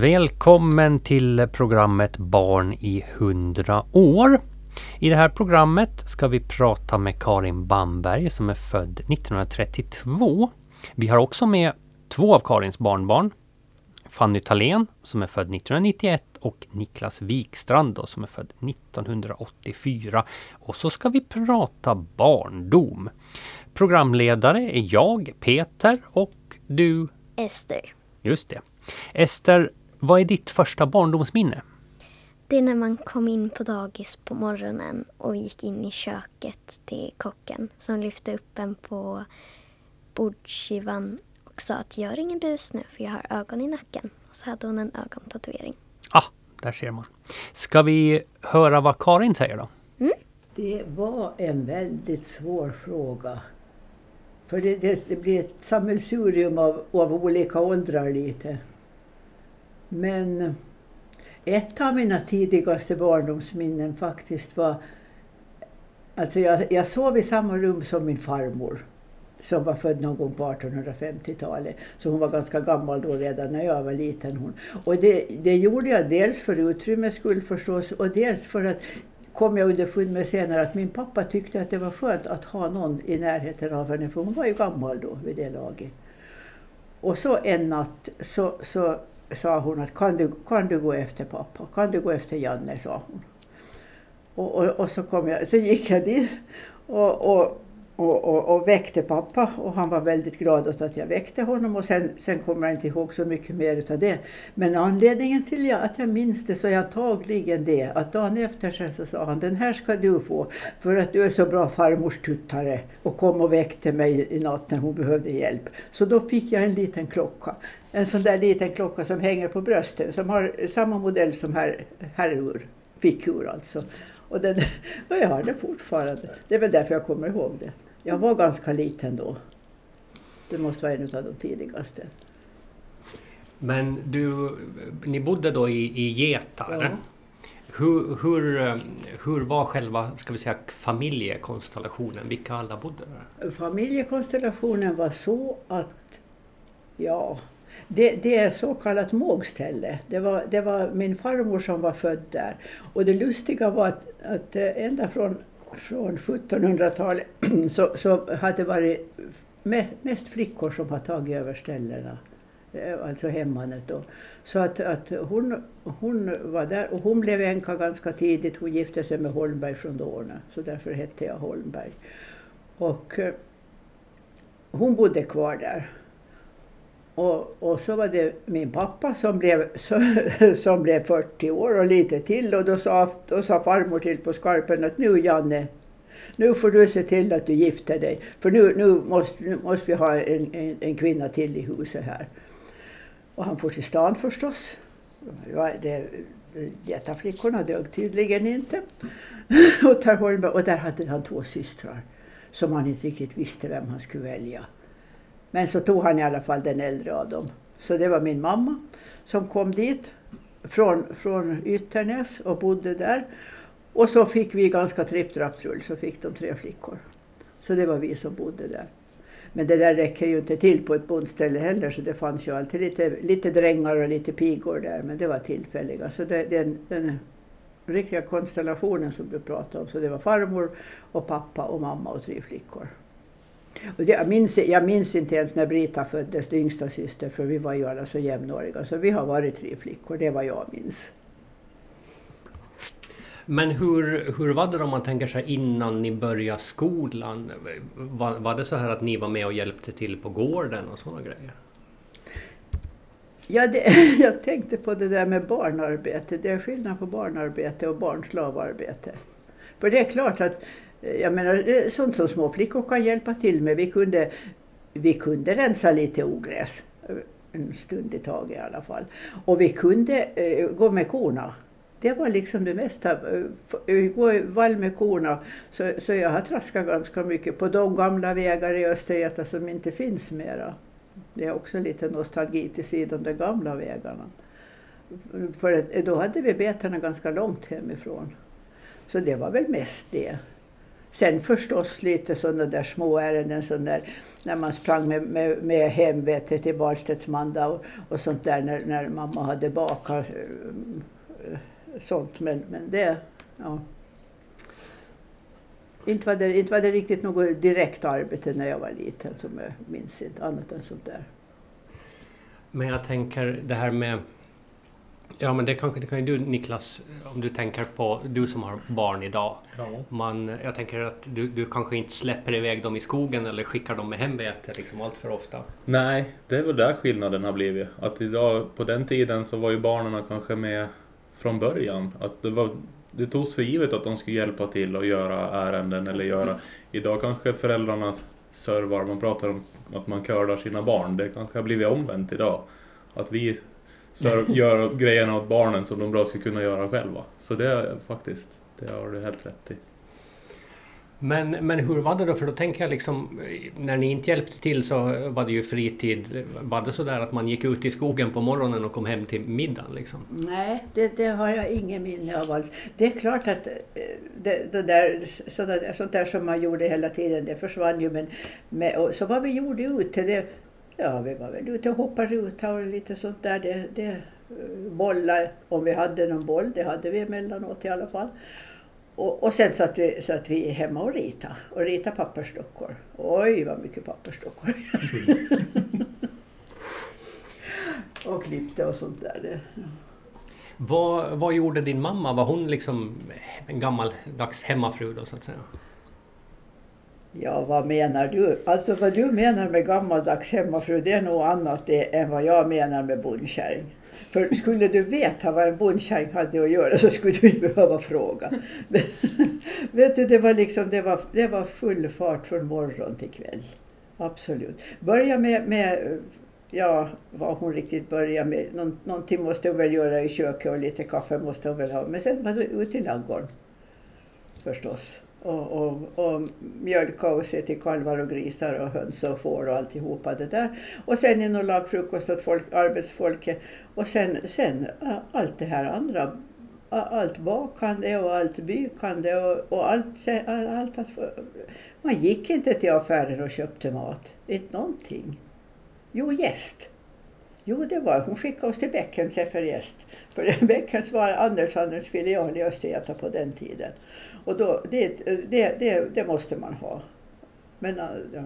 Välkommen till programmet Barn i 100 år. I det här programmet ska vi prata med Karin Bamberg som är född 1932. Vi har också med två av Karins barnbarn. Fanny Thalen som är född 1991 och Niklas Wikstrand då, som är född 1984. Och så ska vi prata barndom. Programledare är jag, Peter, och du? Ester. Just det. Ester, vad är ditt första barndomsminne? Det är när man kom in på dagis på morgonen och gick in i köket till kocken som lyfte upp en på bordskivan och sa att gör ingen bus nu för jag har ögon i nacken. Och så hade hon en ögontatuering. Ah, där ser man. Ska vi höra vad Karin säger då? Mm. Det var en väldigt svår fråga. För det blir ett sammelsurium av olika åldrar lite. Men ett av mina tidigaste barndomsminnen faktiskt var... Alltså jag sov i samma rum som min farmor. Som var född någon gång på 1850-talet. Så hon var ganska gammal då redan när jag var liten. Och det gjorde jag dels för utrymmets skull förstås. Och dels för att... kom jag underfund med senare att min pappa tyckte att det var skönt att ha någon i närheten av henne. För hon var ju gammal då vid det laget. Och så en natt så sa hon att kan du gå efter pappa? Kan du gå efter Janne? Sa hon. Och så gick jag dit och väckte pappa. Och han var väldigt glad åt att jag väckte honom. Och sen kommer jag inte ihåg så mycket mer utav det. Men anledningen till att jag minns det så är antagligen det. Att dagen efter sen så sa han, den här ska du få. För att du är så bra farmors tuttare. Och kom och väckte mig i natt när hon behövde hjälp. Så då fick jag en liten klocka. En sån där liten klocka som hänger på bröstet. Som har samma modell som herrur. Fickur alltså. Och jag har det fortfarande. Det är väl därför jag kommer ihåg det. Jag var ganska liten då. Det måste vara en av de tidigaste. Men ni bodde då i Geta, ja. Hur var själva, ska vi säga, familjekonstellationen? Vilka alla bodde där? Familjekonstellationen var så att, ja, det är så kallat mågställe. Det var min farmor som var född där. Och det lustiga var att ända från 1700-talet så hade det varit mest flickor som har tagit över ställena, alltså hemmanet då. Så att hon var där och hon blev enka ganska tidigt. Hon gifte sig med Holmberg från Dorne, så därför hette jag Holmberg. Och hon bodde kvar där. Och så var det min pappa som blev 40 år och lite till. Och då sa farmor till på skarpen att nu Janne, nu får du se till att du gifter dig. För nu måste vi ha en kvinna till i huset här. Och han får till stan förstås. Jättaflickorna dög tydligen inte. Och där hade han två systrar som han inte riktigt visste vem han skulle välja. Men så tog han i alla fall den äldre av dem. Så det var min mamma som kom dit från Ytternäs och bodde där. Och så fick vi ganska tripptrapptrull, så fick de tre flickor. Så det var vi som bodde där. Men det där räcker ju inte till på ett bondställe heller, så det fanns ju alltid lite drängar och lite pigor där. Men det var tillfälliga. Så den riktiga konstellationen som du pratade om, så det var farmor och pappa och mamma och tre flickor. Och jag minns inte ens när Brita föddes, yngsta syster, för vi var ju alla så jämnåriga. Så vi har varit tre flickor, det var jag minns. Men hur var det om man tänker sig innan ni började skolan? Var det så här att ni var med och hjälpte till på gården och sådana grejer? Ja, jag tänkte på det där med barnarbete. Det är skillnad på barnarbete och barnslavarbete. För det är klart att... Jag menar, sånt som små flickor kan hjälpa till med. Vi kunde rensa lite ogräs. En stund i tag i alla fall. Och vi kunde gå med korna. Det var liksom det mesta. Gå i vall med korna. Så jag har traskat ganska mycket på de gamla vägar i Östergeta som inte finns mera. Det är också lite nostalgi till sidan de gamla vägarna. För då hade vi betarna ganska långt hemifrån. Så det var väl mest det. Sen förstås lite sådana där små ärenden, sådana där, när man sprang med hemvetet till Barstadsmandag och sånt där när mamma hade bakat sånt. Men det, ja. Inte var det riktigt något direkt arbete när jag var liten som jag minns inte, annat än sånt där. Men jag tänker det här med, ja men det kan ju du Niklas, om du tänker på, du som har barn idag. Ja. Jag tänker att du kanske inte släpper iväg dem i skogen eller skickar dem med hemvete liksom allt för ofta. Nej, det är väl där skillnaden har blivit. Att idag, på den tiden så var ju barnen kanske med från början. Att det togs för givet att de skulle hjälpa till och göra ärenden eller göra. Idag kanske föräldrarna servar, man pratar om att man kördar sina barn. Det kanske har blivit omvänt idag. Att vi gör grejerna åt barnen som de bra skulle kunna göra själva. Så det är faktiskt, det har du helt rätt i. Men hur var det då? För då tänker jag liksom, när ni inte hjälpte till så var det ju fritid. Var det så där att man gick ut i skogen på morgonen och kom hem till middagen liksom? Nej, det har jag ingen minne av alls. Det är klart att sånt där som man gjorde hela tiden, det försvann ju. Men så vad vi gjorde ute, det, ja vi var väl ute och hoppade ruta och lite sånt där. Det bollar, om vi hade någon boll, det hade vi emellanåt i alla fall. Och sen satt vi hemma och rita pappersdockor. Oj, vad mycket pappersdockor. Och klippte och sånt där. Vad gjorde din mamma? Var hon liksom en gammaldags hemmafru då så att säga? Ja, vad menar du? Alltså vad du menar med gammaldags hemmafru, det är nog annat än vad jag menar med bondkärring. För skulle du veta vad en bondkärring hade att göra så skulle du inte behöva fråga. Men, vet du, det var full fart från morgon till kväll. Absolut. Börja med ja, vad hon riktigt började med. Någonting måste hon väl göra i köket och lite kaffe måste hon väl ha. Men sen var det ut i ladugården förstås. Och mjölka och se till kalvar och grisar och höns och får och alltihopa det där. Och sen in och lag frukost åt arbetsfolket. Och sen allt det här andra. Allt bakande och allt bykande och allt att få. Man gick inte till affärer och köpte mat. Inte någonting. Jo, gäst. Jo, det var. Hon skickade oss till Bäckens för gäst. För Bäckens var Anders filial i Östergeta på den tiden. Och då, det måste man ha. Men ja,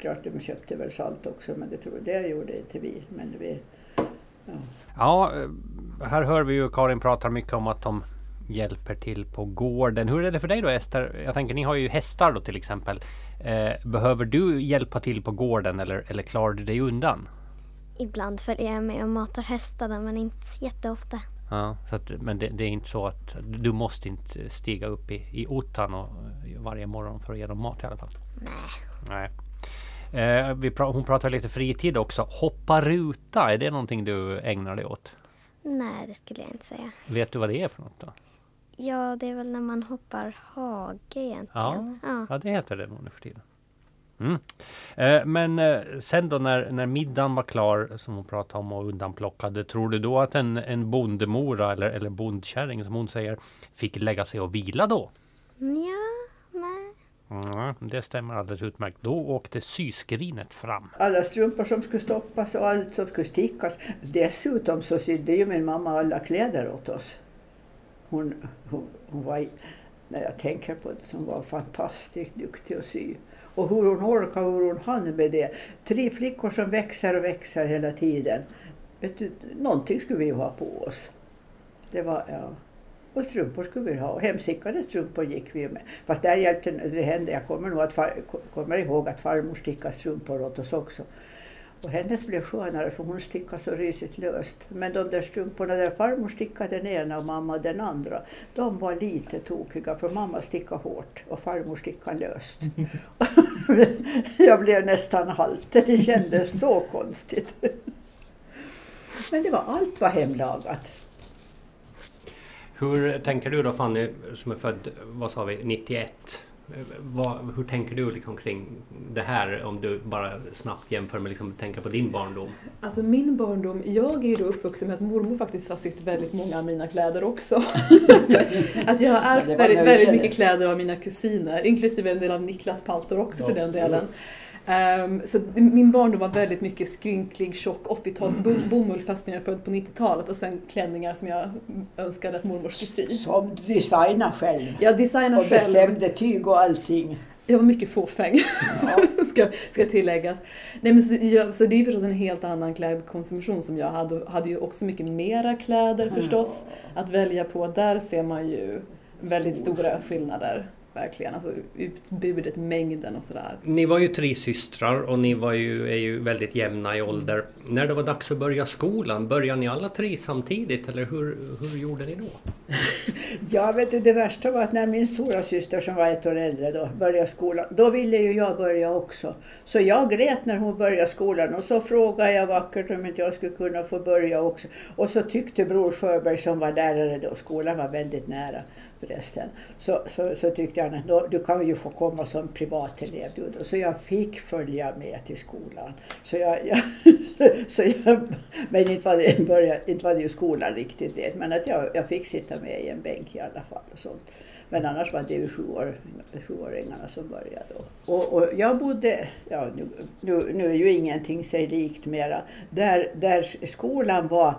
klart de köpte väl salt också, men det gjorde inte vi. Men vi ja. Ja, här hör vi ju Karin pratar mycket om att de hjälper till på gården. Hur är det för dig då, Ester? Jag tänker, ni har ju hästar då till exempel. Behöver du hjälpa till på gården eller klarar du dig undan? Ibland följer jag med och matar hästarna, men inte jätteofta. Ja, så att, men det är inte så att du måste inte stiga upp i ottan och varje morgon för att ge dem mat i alla fall. Nej. Hon pratar lite fritid också. Hoppa ruta, är det någonting du ägnar dig åt? Nej, det skulle jag inte säga. Vet du vad det är för något då? Ja, det är väl när man hoppar hage egentligen. Ja, det heter det nog nu för tiden. Men sen då när middagen var klar som hon pratade om och undanplockade, tror du då att en bondemora eller bondkärring som hon säger fick lägga sig och vila då? Ja, nej. Det stämmer alldeles utmärkt. Då åkte syskrinet fram. Alla strumpor som skulle stoppas och allt som skulle stickas. Dessutom så sydde ju min mamma alla kläder åt oss. Hon var, när jag tänker på det, som var fantastiskt duktig att sy. Och hur hon orkar och hur hon hann med det. 3 flickor som växer och växer hela tiden. Vet du, någonting skulle vi ha på oss. Det var, ja. Och strumpor skulle vi ha. Och hemstickade strumpor gick vi med. Fast där hjälpte det hände. Jag kommer nog kommer ihåg att farmor stickade strumpor åt oss också. Och hennes blev skönare för hon stickade så rysigt löst. Men de där strumporna där farmor stickade den ena och mamma den andra. De var lite tokiga för mamma stickade hårt och farmor stickade löst. Jag blev nästan haltet. Det kändes så konstigt. Men det var allt var hemlagat. Hur tänker du då Fanny som är född, vad sa vi, 91? hur tänker du liksom kring det här om du bara snabbt jämför med liksom, tänka på din barndom? Alltså min barndom, jag är ju då uppvuxen med att mormor faktiskt har sytt väldigt många av mina kläder också. Att jag har ärvt väldigt, väldigt mycket kläder av mina kusiner, inklusive en del av Niklas paltor också för den delen. Så min barndom var väldigt mycket skrynklig, tjock 80-tals bomull fast när jag född på 90-talet och sen klänningar som jag önskade att mormor skulle sy. Som designa själv. Jag designade själv. Och bestämde tyg och allting. Jag var mycket fåfäng, ja. ska tilläggas. Nej, men så det är ju förstås en helt annan klädkonsumtion som jag hade. Hade ju också mycket mera kläder förstås att välja på. Där ser man ju väldigt stora skillnader. Verkligen, alltså utbudet, mängden och sådär. Ni var ju 3 systrar och ni är ju väldigt jämna i ålder. När det var dags att börja skolan, började ni alla 3 samtidigt eller hur gjorde ni då? Ja, vet du, det värsta var att när min stora syster som var 1 år äldre då började skolan, då ville ju jag börja också. Så jag grät när hon började skolan och så frågade jag vackert om inte jag skulle kunna få börja också. Och så tyckte bror Sjöberg som var lärare då, skolan var väldigt nära. Så tyckte han att du kan ju få komma som privatelev. Så jag fick följa med till skolan. Men inte var det ju skolan riktigt det. Men att jag fick sitta med i en bänk i alla fall. Och sånt. Men annars var det ju 7-åringarna som började då. Och jag bodde, ja, nu är ju ingenting sig likt mera. Där skolan var...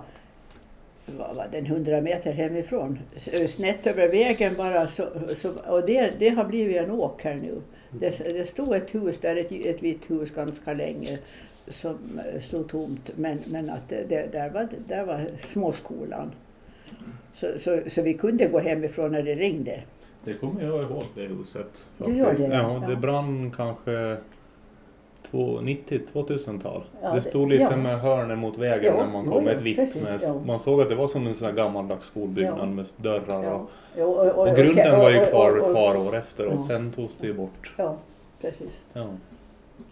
Vad var den 100 meter hemifrån, snett över vägen bara och det har blivit en åk här nu. Det stod ett hus där, ett vitt hus ganska länge som stod tomt men att där var småskolan. Så vi kunde gå hemifrån när det ringde. Det kommer jag ihåg det huset faktiskt. Ja, det brann kanske 2000-tal. Ja, det stod lite med hörnen mot vägen när man kom ett vitt. Precis, man såg att det var som en sån här gammaldags skolbyggnad med dörrar. Och grunden var ju kvar ett par år efter och sen togs det ju bort. Ja, precis. Ja.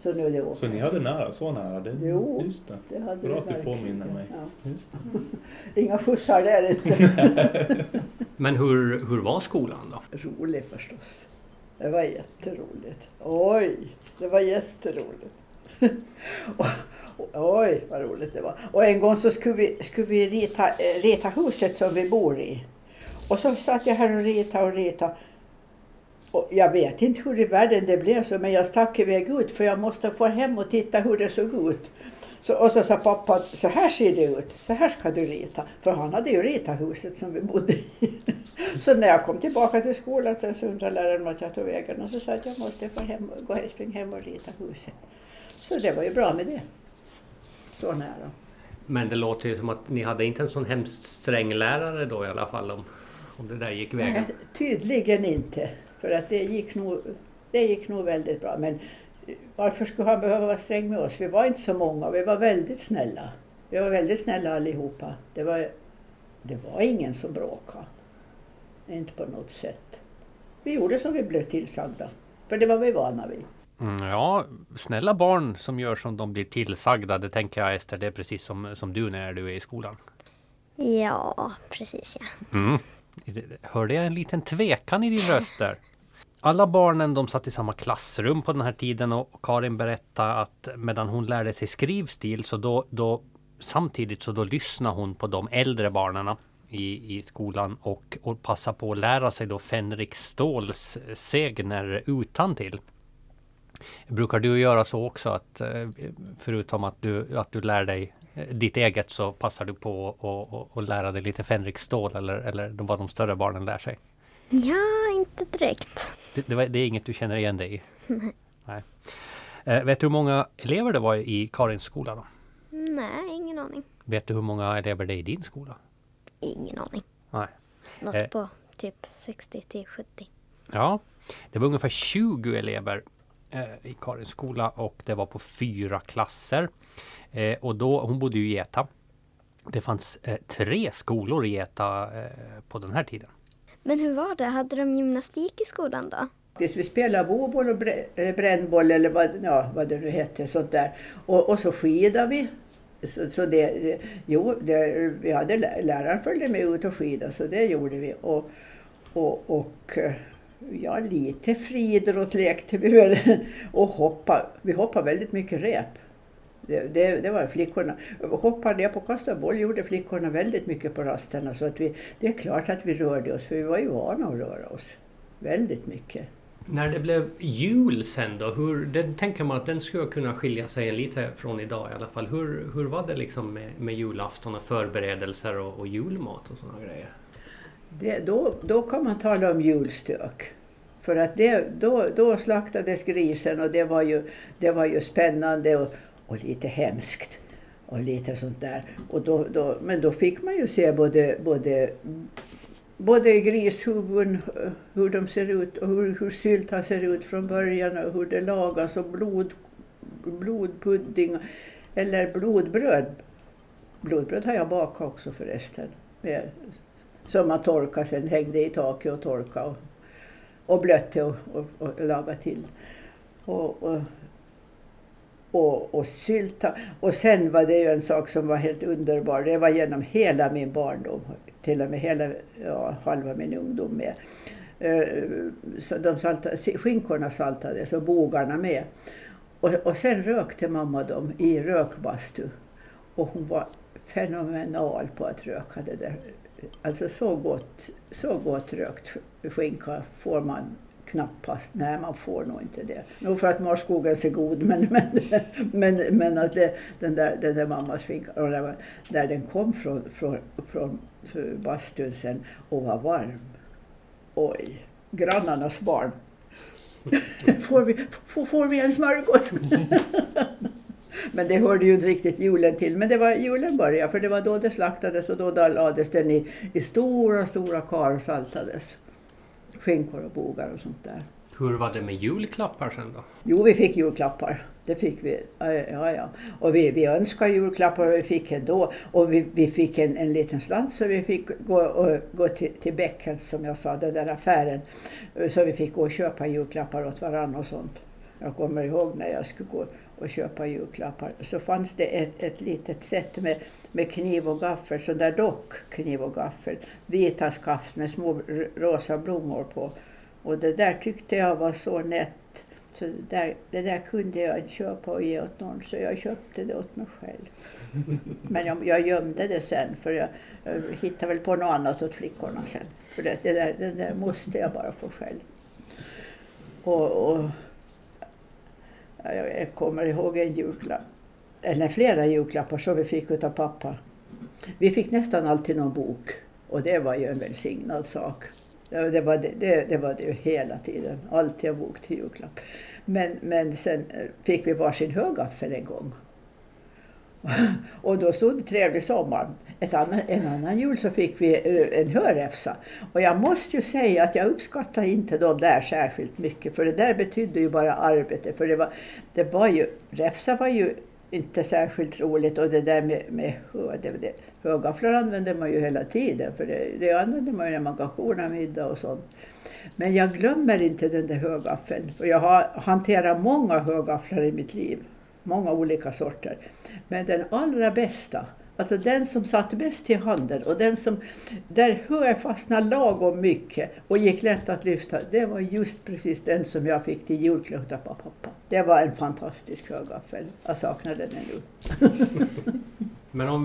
Så, nu det så ni hade så nära. Det, jo, just det. Det hade bra att du påminner mig. Ja. Just det. Inga skjutsar där inte. Men hur var skolan då? Rolig förstås. Det var jätteroligt. Oj, det var jätteroligt. Oj, vad roligt det var. Och en gång så skulle vi rita huset som vi bor i. Och så satt jag här och ritade. Och jag vet inte hur i världen det blev så, men jag stack iväg ut för jag måste få hem och titta hur det såg ut. Och så sa pappa, så här ser det ut, så här ska du rita. För han hade ju ritat huset som vi bodde i. Så när jag kom tillbaka till skolan sen så undrade läraren vart jag tog vägen. Och så sa jag att jag måste springa hem och rita huset. Så det var ju bra med det. Så nära. Men det låter ju som att ni hade inte en sån hemskt sträng lärare då i alla fall om det där gick vägen. Nej, tydligen inte. För att det gick nog väldigt bra. Men varför skulle han behöva vara sträng med oss? Vi var inte så många, vi var väldigt snälla. Vi var väldigt snälla allihopa. Det var ingen som bråkade. Inte på något sätt. Vi gjorde som vi blev tillsagda. För det var vi vana vid. Ja, snälla barn som gör som de blir tillsagda. Det tänker jag, Ester, det är precis som du när du är i skolan. Ja, precis ja. Mm. Hörde jag en liten tvekan i din röst där? Alla barnen de satt i samma klassrum på den här tiden och Karin berättade att medan hon lärde sig skrivstil så då samtidigt lyssnade hon på de äldre barnen i skolan och passade på att lära sig då Fänrik Ståls sägner utantill. Brukar du göra så också att förutom att du lär dig ditt eget så passar du på att lära dig lite Fänrik Stål eller vad de större barnen lär sig? Ja, inte direkt. Det är inget du känner igen dig i? Nej. Vet du hur många elever det var i Karins skola då? Nej, ingen aning. Vet du hur många elever det är i din skola? Ingen aning. Nej. Något på typ 60-70. Ja, det var ungefär 20 elever i Karins skola och det var på 4 klasser. Och då, hon bodde ju i Geta. Det fanns 3 skolor i Geta på den här tiden. Men hur var det? Hade de gymnastik i skolan då? Vi spelade våboll och brännboll eller vad det nu hette sånt där. Och så skidade vi. Vi hade läraren följde med ut och skida så det gjorde vi. Och Ja, lite friidrott lekte vi väl och hoppa. Vi hoppade väldigt mycket rep. Det var flickorna. Hoppade jag på kasta boll gjorde flickorna väldigt mycket på rasterna. Så att det är klart att vi rörde oss, för vi var ju vana att röra oss väldigt mycket. När det blev jul sen då, det tänker man att den skulle kunna skilja sig lite från idag i alla fall. Hur var det liksom med julafton och förberedelser och julmat och sådana grejer? Då kan man tala om julstök. För att då slaktades grisen och det var ju spännande och lite hemskt och lite sånt där. Och men då fick man ju se både grishuvuden, hur de ser ut och hur syltan ser ut från början och hur det lagas och blodpudding eller blodbröd. Blodbröd har jag bakat också förresten. Som man torkade, sen hängde i taket och torkade och blötte och lagade till. Och sylta. Och sen var det ju en sak som var helt underbar. Det var genom hela min barndom. Till och med halva min ungdom med. Så skinkorna saltades och bågarna med. Och sen rökte mamma dem i rökbastu. Och hon var fenomenal på att röka det där. Alltså så gott rökt skinka får man knappast. Nej, man får nog inte det. Nog för att marskogen ser god, men att den där mammas skinka, där den kom från bastun sen och var varm. Oj, grannarnas barn. Får vi en smörgås? Men det hörde ju inte riktigt julen till. Men det var julen började, för det var då det slaktades och då lades den i stora kar och saltades. Skinkor och bogar och sånt där. Hur var det med julklappar sen då? Jo, vi fick julklappar. Det fick vi. Ja. Och vi önskade julklappar och vi fick en då. Och vi fick en liten slant, så vi fick gå till Bäckens, som jag sa, den där affären. Så vi fick gå och köpa julklappar åt varandra och sånt. Jag kommer ihåg när jag skulle gå och köpa julklappar, så fanns det ett litet sätt med kniv och gaffel, så där dock kniv och gaffel, vita skaft med små rosa blommor på. Och det där tyckte jag var så nätt, så det där kunde jag inte köpa och ge åt någon, så jag köpte det åt mig själv. Men jag gömde det sen, för jag hittade väl på något annat åt flickorna sen. För det där måste jag bara få själv. Och jag kommer ihåg en julklapp, eller flera julklappar som vi fick utav pappa. Vi fick nästan alltid någon bok, och det var ju en välsignad sak. Det var det ju hela tiden, alltid en bok till julklapp. Men sen fick vi varsin högaffel en gång. Och då stod det trevlig sommar. En annan jul så fick vi en hörräfsa. Och jag måste ju säga att jag uppskattar inte de där särskilt mycket. För det där betydde ju bara arbete. För räfsa var ju inte särskilt roligt. Och det där med högafflar använde man ju hela tiden. För det använde man ju när man gav korna middag och sånt. Men jag glömmer inte den där högaffeln. Och jag har hanterat många högafflar i mitt liv. Många olika sorter. Men den allra bästa, alltså den som satt bäst i handen och den som där hör fastnade lagom mycket och gick lätt att lyfta, det var just precis den som jag fick till julklapp av pappa. Det var en fantastisk högaffel. Jag saknar den ännu. Men om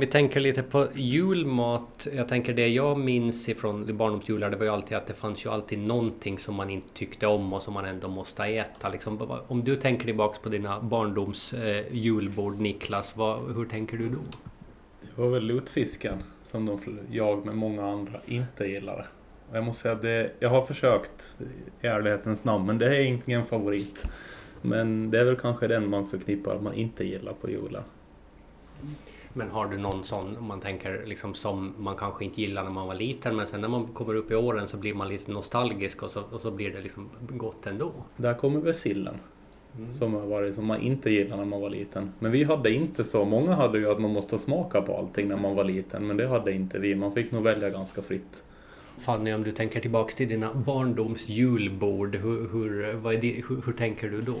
vi tänker lite på julmat, jag tänker det jag minns ifrån barndomsjular, det var ju alltid att det fanns ju alltid någonting som man inte tyckte om och som man ändå måste äta. Liksom, om du tänker tillbaka på dina barndomsjulbord, Niklas, hur tänker du då? Det var väl lutfisken som jag med många andra inte gillar. Jag måste säga att jag har försökt i ärlighetens namn, men det är ingen favorit. Men det är väl kanske den man förknippar att man inte gillar på julen. Men har du någon sån, om man tänker liksom, som man kanske inte gillar när man var liten, men sen när man kommer upp i åren så blir man lite nostalgisk och så blir det liksom gott ändå? Där kommer väl sillen som man inte gillar när man var liten. Men vi hade inte så, många hade ju att man måste smaka på allting när man var liten, men det hade inte vi, man fick nog välja ganska fritt. Fanny, om du tänker tillbaka till dina barndomsjulbord, hur tänker du då?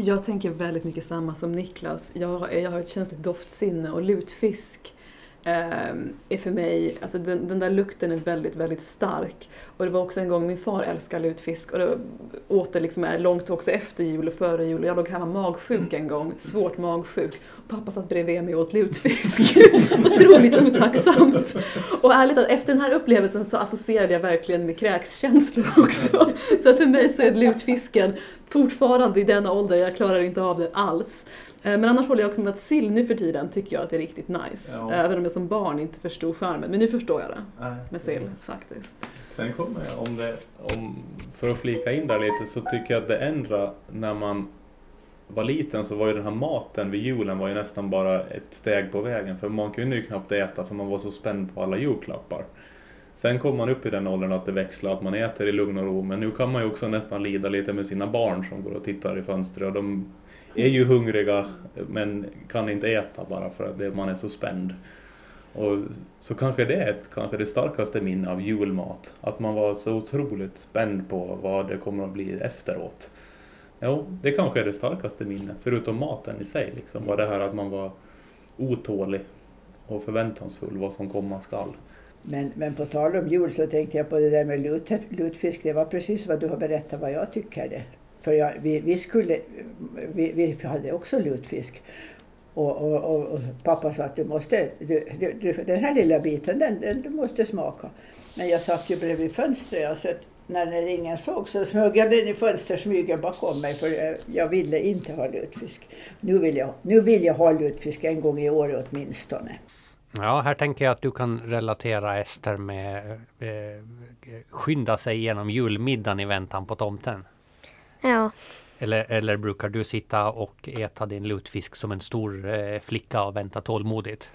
Jag tänker väldigt mycket samma som Niklas. Jag har ett känsligt doftsinne och lutfisk är för mig, alltså den där lukten är väldigt, väldigt stark. Och det var också en gång min far älskar lutfisk och det åt det liksom långt också efter jul och före jul. Jag låg här magsjuk en gång, svårt magsjuk. Och pappa satt bredvid mig och åt lutfisk. Otroligt otacksamt. Och ärligt att efter den här upplevelsen så associerade jag verkligen med kräkskänslor också. Så för mig så är lutfisken fortfarande i denna ålder, jag klarar inte av det alls. Men annars håller jag också med att sill nu för tiden tycker jag att det är riktigt nice. Ja. Även om jag som barn inte förstod skärmen. Men nu förstår jag det med sill faktiskt. Sen kommer jag, för att flika in där lite, så tycker jag att det ändrar när man var liten så var ju den här maten vid julen var ju nästan bara ett steg på vägen. För man kunde ju knappt äta för man var så spänd på alla julklappar. Sen kommer man upp i den åldern att det växlar, att man äter i lugn och ro. Men nu kan man ju också nästan lida lite med sina barn som går och tittar i fönstret. Och de är ju hungriga men kan inte äta bara för att man är så spänd. Och så kanske det är kanske det starkaste minne av julmat. Att man var så otroligt spänd på vad det kommer att bli efteråt. Jo, det kanske är det starkaste minne. Förutom maten i sig liksom. Var det här att man var otålig och förväntansfull vad som komma skall. Men på tal om jul så tänkte jag på det där med lutfisk. Det var precis vad du har berättat vad jag tyckte. För vi hade också lutfisk. Och pappa sa att du måste, den här lilla biten, du måste smaka. Men jag satt ju bredvid fönstret och så när ingen såg så smög jag den i fönstersmygen bakom mig. För jag ville inte ha lutfisk. Nu vill jag ha lutfisk en gång i år åtminstone. Ja, här tänker jag att du kan relatera Ester med skynda sig genom julmiddagen i väntan på tomten. Ja. Eller brukar du sitta och äta din lutfisk som en stor flicka och vänta tålmodigt?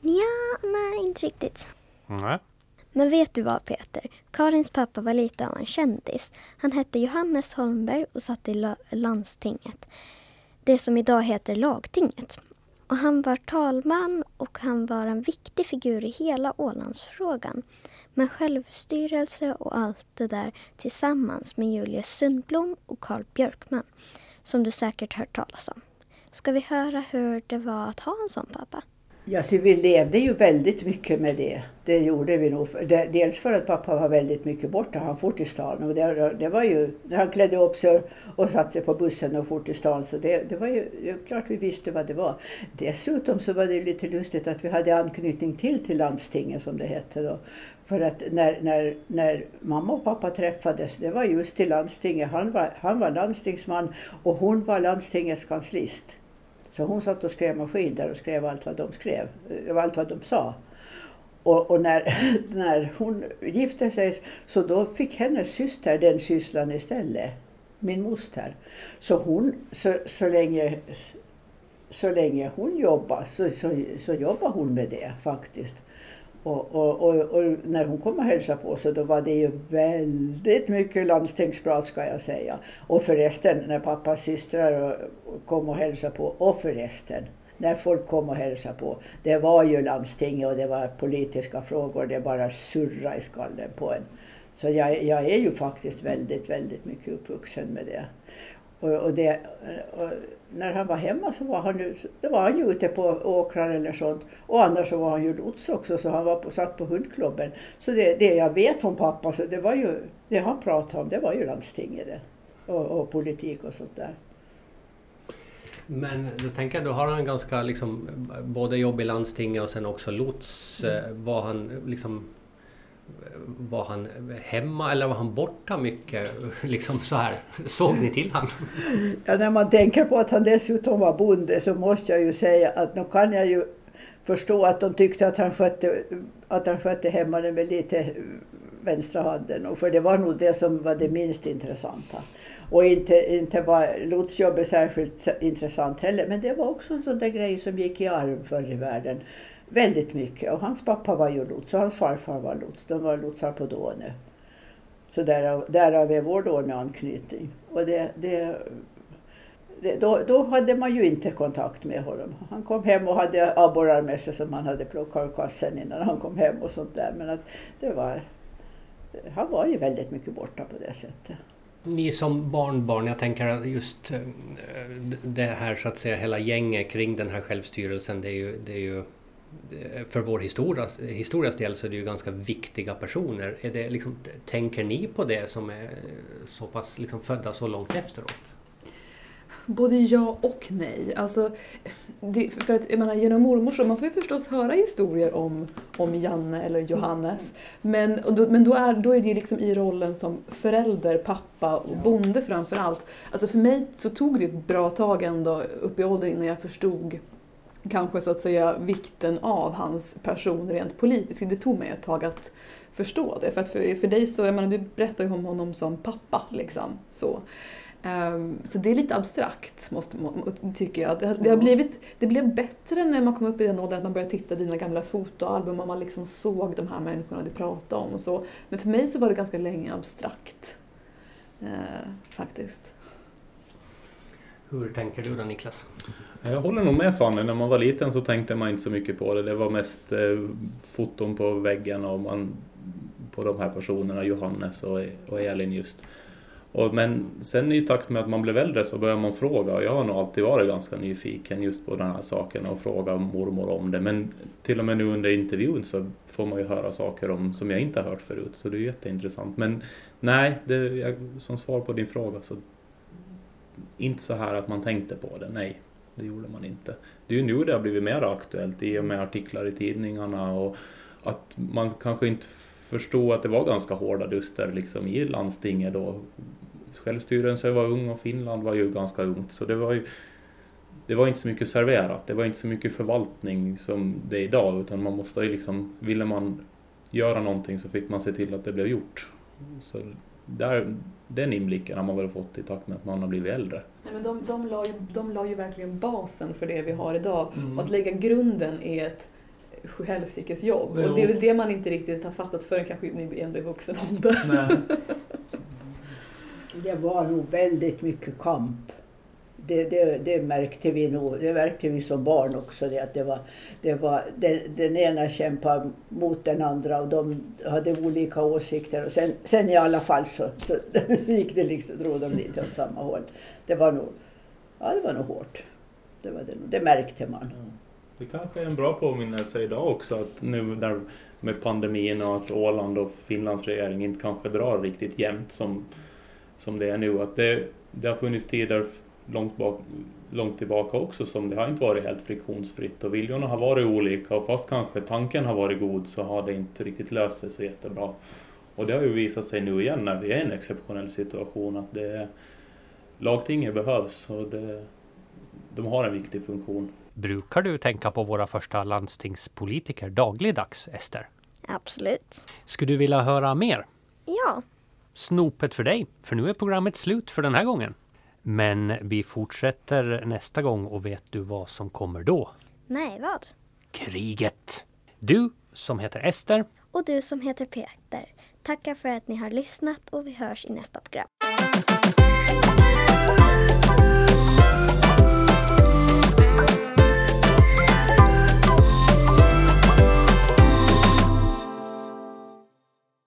Ja, nej, inte riktigt. Mm. Men vet du vad, Peter? Karins pappa var lite av en kändis. Han hette Johannes Holmberg och satt i landstinget. Det som idag heter lagtinget. Och han var talman och han var en viktig figur i hela Ålandsfrågan. Med självstyrelse och allt det där tillsammans med Julia Sundblom och Carl Björkman. Som du säkert hört talas om. Ska vi höra hur det var att ha en sån pappa? Ja, så vi levde ju väldigt mycket med det. Det gjorde vi nog. Dels för att pappa var väldigt mycket borta. Han for till stan. Och det var ju när han klädde upp sig och satt sig på bussen och for till stan. Så det var ju klart vi visste vad det var. Dessutom så var det lite lustigt att vi hade anknytning till landstinget som det hette då. För att när mamma och pappa träffades, det var just till landstinget. Han var landstingsman och hon var landstingets kanslist. Så hon satt och skrev maskin där och skrev allt vad de sa. Och när hon gifte sig så då fick hennes syster den sysslan istället. Min moster. Så hon, så länge hon jobbade så jobbade hon med det faktiskt. Och när hon kom och hälsade på så då var det ju väldigt mycket landstingsprat ska jag säga. Och förresten när pappas systrar kom och hälsade på och förresten när folk kom och hälsade på. Det var ju landsting och det var politiska frågor, det bara surra i skallen på en. Så jag är ju faktiskt väldigt, väldigt mycket uppvuxen med det. Och när han var hemma så var han ju ute på åkrar eller sånt. Och annars så var han ju lots också så han var satt på hundklubben. Så det jag vet om pappa så det var ju det han pratade om det var ju landstinget och politik och sånt där. Men då tänker jag, då har han ganska liksom både jobb i landstinget och sen också lots. Var han hemma eller var han borta mycket liksom så här, såg ni till han? Ja, när man tänker på att han dessutom var bonde så måste jag ju säga att nu kan jag ju förstå att de tyckte att han skötte hemma med lite vänstra handen och för det var nog det som var det minst intressanta. Och inte var lotsjobbet särskilt intressant heller, men det var också en sån där grej som gick i arv förr i världen. Väldigt mycket. Och hans pappa var ju lots och hans farfar var lots. De var lotsar på Dåne. Så därav är vår Dåne-anknytning. Och då hade man ju inte kontakt med honom. Han kom hem och hade abborrar med sig som han hade plockat ur kassen innan han kom hem och sånt där. Men att han var ju väldigt mycket borta på det sättet. Ni som barnbarn, jag tänker att just det här så att säga hela gänget kring den här självstyrelsen, det är ju för vår historias del så är det ju ganska viktiga personer. Är det liksom, tänker ni på det som är så pass liksom födda så långt efteråt? Både ja och nej. Alltså, det, för att, jag menar, genom mormor så man får ju förstås höra historier om Janne eller Johannes. Men då är det liksom i rollen som förälder, pappa och bonde framför allt. Alltså för mig så tog det ett bra tag ändå upp i åldern innan jag förstod kanske så att säga vikten av hans person rent politiskt. Det tog mig ett tag att förstå det. För att för dig så, jag menar, du berättar ju om honom som pappa liksom så. Så det är lite abstrakt tycker jag. Det blev bättre när man kom upp i den åldern att man började titta dina gamla fotoalbum och man liksom såg de här människorna du pratade om och så. Men för mig så var det ganska länge abstrakt faktiskt. Hur tänker du då, Niklas? Jag håller nog med Fanny. När man var liten så tänkte man inte så mycket på det. Det var mest foton på väggen och på de här personerna, Johannes och Elin just. Men sen i takt med att man blev äldre så börjar man fråga, och jag har nog alltid varit ganska nyfiken just på den här saken och fråga mormor om det. Men till och med nu under intervjun så får man ju höra saker om som jag inte har hört förut, så det är jätteintressant. Men nej, som svar på din fråga så inte så här att man tänkte på det, nej. Det gjorde man inte. Det är ju nu det har blivit mer aktuellt i och med artiklar i tidningarna och att man kanske inte förstod att det var ganska hårda duster liksom i landstinget då. Självstyrelsen var ung och Finland var ju ganska ungt, så det var inte så mycket serverat, det var inte så mycket förvaltning som det är idag, utan man måste ju liksom, ville man göra någonting så fick man se till att det blev gjort. Så där, den inblicken har man väl fått i takt med att man har blivit äldre. Nej, men de la ju verkligen basen för det vi har idag. Mm. Och att lägga grunden är ett självsikes jobb. Och det är väl det man inte riktigt har fattat förrän kanske ni ändå är vuxen ålder. Nej. Det var nog väldigt mycket kamp. Det märkte vi nog. Det märkte vi som barn också. Den ena kämpade mot den andra och de hade olika åsikter. Och sen i alla fall så gick det liksom, drog de lite åt samma håll. Det var nog hårt. Det märkte man. Mm. Det kanske är en bra påminnelse idag också, att nu där med pandemin och att Åland och Finlands regering inte kanske drar riktigt jämnt som det är nu. Att det har funnits tider långt tillbaka också som det har inte varit helt friktionsfritt och viljorna har varit olika, och fast kanske tanken har varit god så har det inte riktigt löst sig så jättebra. Och det har ju visat sig nu igen när vi är i en exceptionell situation att lagtinget behövs och de har en viktig funktion. Brukar du tänka på våra första landstingspolitiker dagligdags, Ester? Absolut. Skulle du vilja höra mer? Ja. Snopet för dig, för nu är programmet slut för den här gången. Men vi fortsätter nästa gång, och vet du vad som kommer då? Nej, vad? Kriget! Du som heter Ester. Och du som heter Peter. Tackar för att ni har lyssnat och vi hörs i nästa program.